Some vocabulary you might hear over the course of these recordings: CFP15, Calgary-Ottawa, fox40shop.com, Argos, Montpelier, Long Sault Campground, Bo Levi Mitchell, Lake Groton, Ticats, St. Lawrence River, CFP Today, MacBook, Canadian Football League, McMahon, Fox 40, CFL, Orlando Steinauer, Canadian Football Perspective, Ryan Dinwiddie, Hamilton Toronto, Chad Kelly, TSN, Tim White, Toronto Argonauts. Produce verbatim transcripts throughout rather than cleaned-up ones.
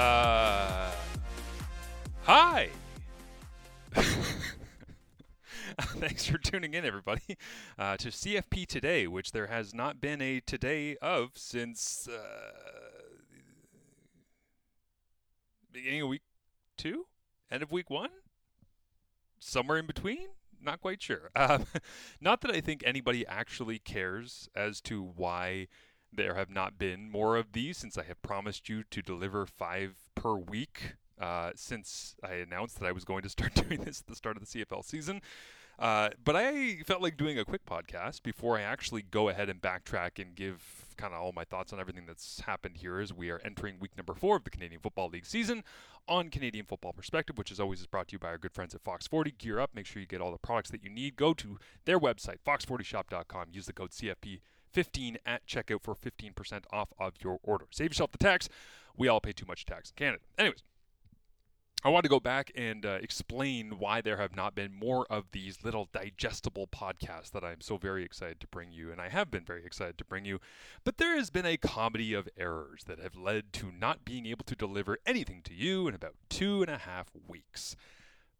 Uh, hi. Thanks for tuning in, everybody, uh, to C F P Today, which there has not been a today of since uh, beginning of week two, end of week one, somewhere in between. Not quite sure. Um, not that I think anybody actually cares as to why there have not been more of these, since I have promised you to deliver five per week uh, since I announced that I was going to start doing this at the start of the C F L season. Uh, but I felt like doing a quick podcast before I actually go ahead and backtrack and give kind of all my thoughts on everything that's happened here as we are entering week number four of the Canadian Football League season on Canadian Football Perspective, which as always is brought to you by our good friends at Fox forty. Gear up. Make sure you get all the products that you need. Go to their website, fox forty shop dot com. Use the code C F P fifteen at checkout for fifteen percent off of your order. Save yourself the tax. We all pay too much tax in Canada. Anyways. I want to go back and uh, explain why there have not been more of these little digestible podcasts that I'm so very excited to bring you, and I have been very excited to bring you, but there has been a comedy of errors that have led to not being able to deliver anything to you in about two and a half weeks.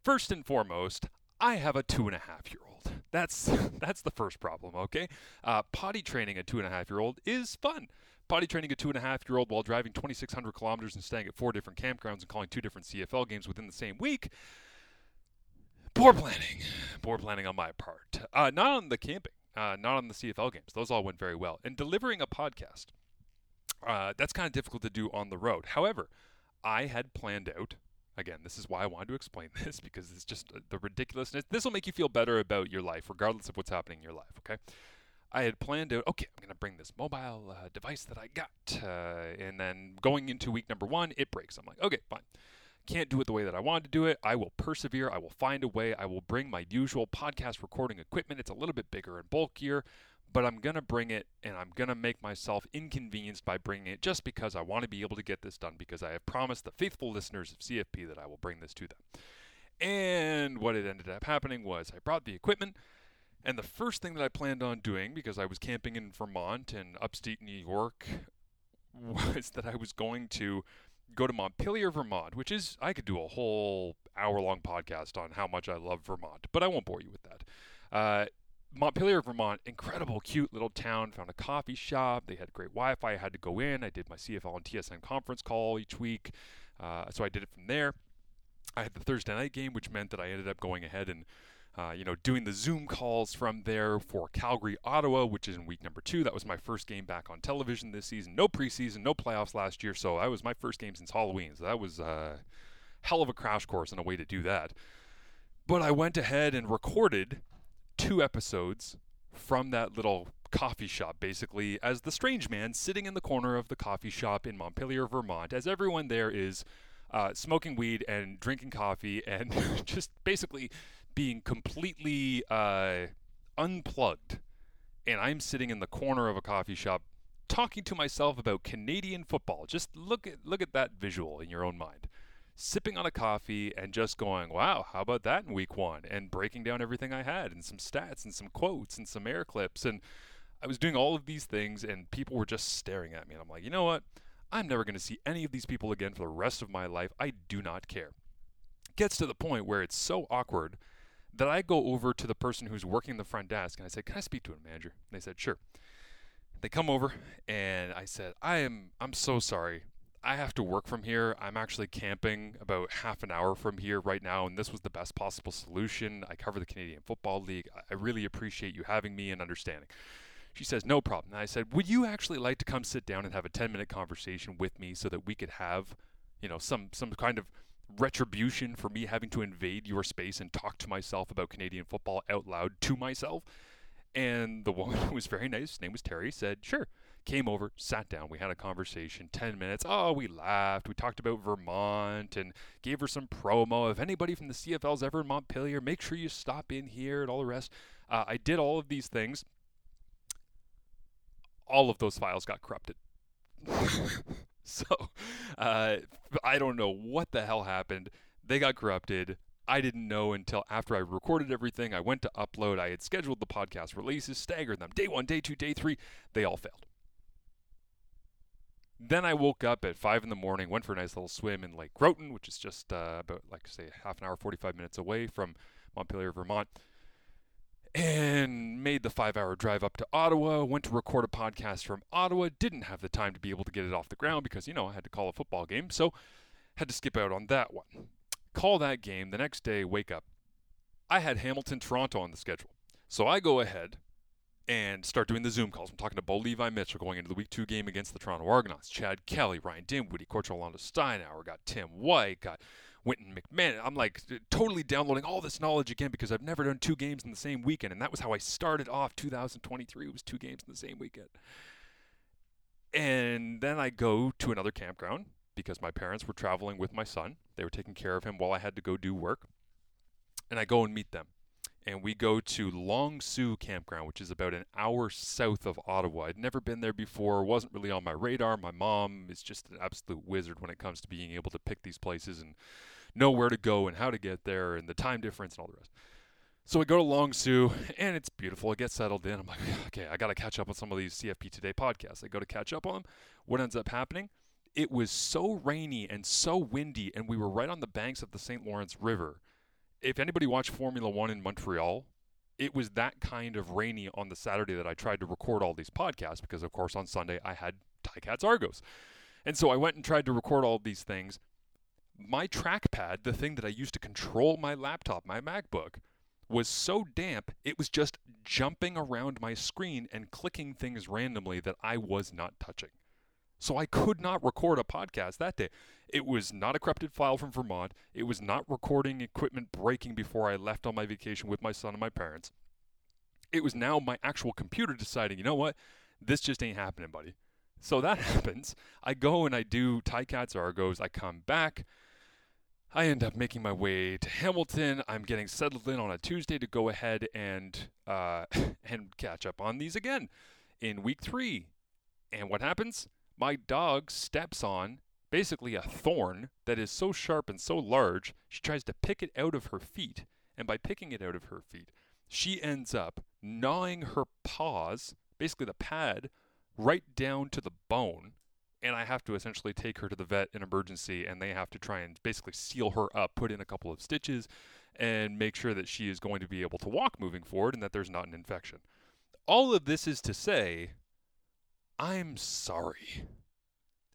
First and foremost, I have a two and a half year old. That's, that's the first problem, okay? Uh, potty training a two and a half year old is fun. Potty training a two-and-a-half-year-old while driving twenty-six hundred kilometers and staying at four different campgrounds and calling two different C F L games within the same week. Poor planning. Poor planning on my part. Uh, not on the camping. Uh, not on the C F L games. Those all went very well. And delivering a podcast, uh, that's kind of difficult to do on the road. However, I had planned out, again, this is why I wanted to explain this, because it's just the ridiculousness. This will make you feel better about your life, regardless of what's happening in your life, okay? I had planned out, okay, I'm going to bring this mobile uh, device that I got, uh, and then going into week number one, it breaks. I'm like, okay, fine. Can't do it the way that I wanted to do it. I will persevere. I will find a way. I will bring my usual podcast recording equipment. It's a little bit bigger and bulkier, but I'm going to bring it, and I'm going to make myself inconvenienced by bringing it just because I want to be able to get this done, because I have promised the faithful listeners of C F P that I will bring this to them. And what it ended up happening was I brought the equipment, and the first thing that I planned on doing, because I was camping in Vermont and upstate New York, was that I was going to go to Montpelier, Vermont, which is, I could do a whole hour-long podcast on how much I love Vermont, but I won't bore you with that. Uh, Montpelier, Vermont, incredible, cute little town, found a coffee shop, they had great Wi-Fi, I had to go in, I did my C F L and T S N conference call each week, uh, so I did it from there. I had the Thursday night game, which meant that I ended up going ahead and Uh, you know, doing the Zoom calls from there for Calgary-Ottawa, which is in week number two. That was my first game back on television this season. No preseason, no playoffs last year, so that was my first game since Halloween. So that was a hell of a crash course and a way to do that. But I went ahead and recorded two episodes from that little coffee shop, basically, as the strange man sitting in the corner of the coffee shop in Montpelier, Vermont, as everyone there is uh, smoking weed and drinking coffee and just basically being completely uh, unplugged, and I'm sitting in the corner of a coffee shop talking to myself about Canadian football. Just look at look at that visual in your own mind. Sipping on a coffee and just going, wow, how about that in week one? And breaking down everything I had and some stats and some quotes and some air clips. And I was doing all of these things, and people were just staring at me. And I'm like, you know what? I'm never going to see any of these people again for the rest of my life. I do not care. It gets to the point where it's so awkward that I go over to the person who's working the front desk, and I said, can I speak to a manager? And they said, sure. They come over, and I said, I am, I'm so sorry. I have to work from here. I'm actually camping about half an hour from here right now, and this was the best possible solution. I cover the Canadian Football League. I really appreciate you having me and understanding. She says, no problem. And I said, would you actually like to come sit down and have a ten-minute conversation with me so that we could have, you know, some some kind of retribution for me having to invade your space and talk to myself about Canadian football out loud to myself? And the woman who was very nice, his name was Terry, said, sure. Came over, sat down, we had a conversation, ten minutes. Oh, we laughed, we talked about Vermont and gave her some promo. If anybody from the C F L's ever in Montpelier, make sure you stop in here and all the rest. Uh, I did all of these things. All of those files got corrupted. So, uh, I don't know what the hell happened. They got corrupted. I didn't know until after I recorded everything. I went to upload. I had scheduled the podcast releases, staggered them. Day one, day two, day three. They all failed. Then I woke up at five in the morning, went for a nice little swim in Lake Groton, which is just uh, about, like, say, half an hour, forty-five minutes away from Montpelier, Vermont, and made the five-hour drive up to Ottawa, went to record a podcast from Ottawa, didn't have the time to be able to get it off the ground because, you know, I had to call a football game, so had to skip out on that one. Call that game, the next day, wake up. I had Hamilton Toronto on the schedule, so I go ahead and start doing the Zoom calls. I'm talking to Bo Levi Mitchell going into the Week two game against the Toronto Argonauts. Chad Kelly, Ryan Dinwiddie, Coach Orlando Steinauer, got Tim White, got McMahon. I'm like totally downloading all this knowledge again because I've never done two games in the same weekend, and that was how I started off two thousand twenty-three. It was two games in the same weekend. And then I go to another campground because my parents were traveling with my son. They were taking care of him while I had to go do work. And I go and meet them. And we go to Long Sault Campground, which is about an hour south of Ottawa. I'd never been there before, wasn't really on my radar. My mom is just an absolute wizard when it comes to being able to pick these places and know where to go and how to get there and the time difference and all the rest. So we go to Long Sault, and it's beautiful. I get settled in. I'm like, okay, I got to catch up on some of these C F P Today podcasts. I go to catch up on them. What ends up happening? It was so rainy and so windy, and we were right on the banks of the Saint Lawrence River. If anybody watched Formula One in Montreal, it was that kind of rainy on the Saturday that I tried to record all these podcasts because, of course, on Sunday I had Ticats Argos. And so I went and tried to record all of these things. My trackpad, the thing that I used to control my laptop, my MacBook, was so damp, it was just jumping around my screen and clicking things randomly that I was not touching. So I could not record a podcast that day. It was not a corrupted file from Vermont. It was not recording equipment breaking before I left on my vacation with my son and my parents. It was now my actual computer deciding, you know what, this just ain't happening, buddy. So that happens. I go and I do Ticats Argos. I come back. I end up making my way to Hamilton. I'm getting settled in on a Tuesday to go ahead and uh, and catch up on these again in week three. And what happens? My dog steps on basically a thorn that is so sharp and so large, she tries to pick it out of her feet. And by picking it out of her feet, she ends up gnawing her paws, basically the pad, right down to the bone. And I have to essentially take her to the vet in emergency, and they have to try and basically seal her up, put in a couple of stitches, and make sure that she is going to be able to walk moving forward and that there's not an infection. All of this is to say, I'm sorry.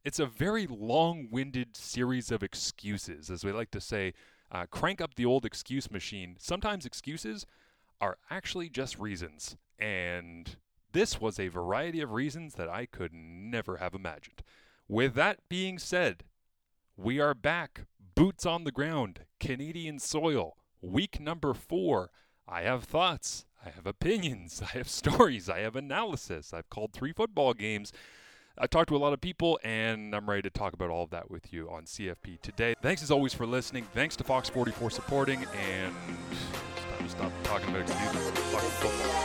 It's a very long-winded series of excuses. As we like to say, uh, crank up the old excuse machine. Sometimes excuses are actually just reasons. And this was a variety of reasons that I could never have imagined. With that being said, we are back. Boots on the ground. Canadian soil. Week number four. I have thoughts. I have opinions, I have stories, I have analysis, I've called three football games, I've talked to a lot of people, and I'm ready to talk about all of that with you on C F P Today. Thanks as always for listening, thanks to Fox forty for supporting, and it's time to stop talking about excuses and talking football.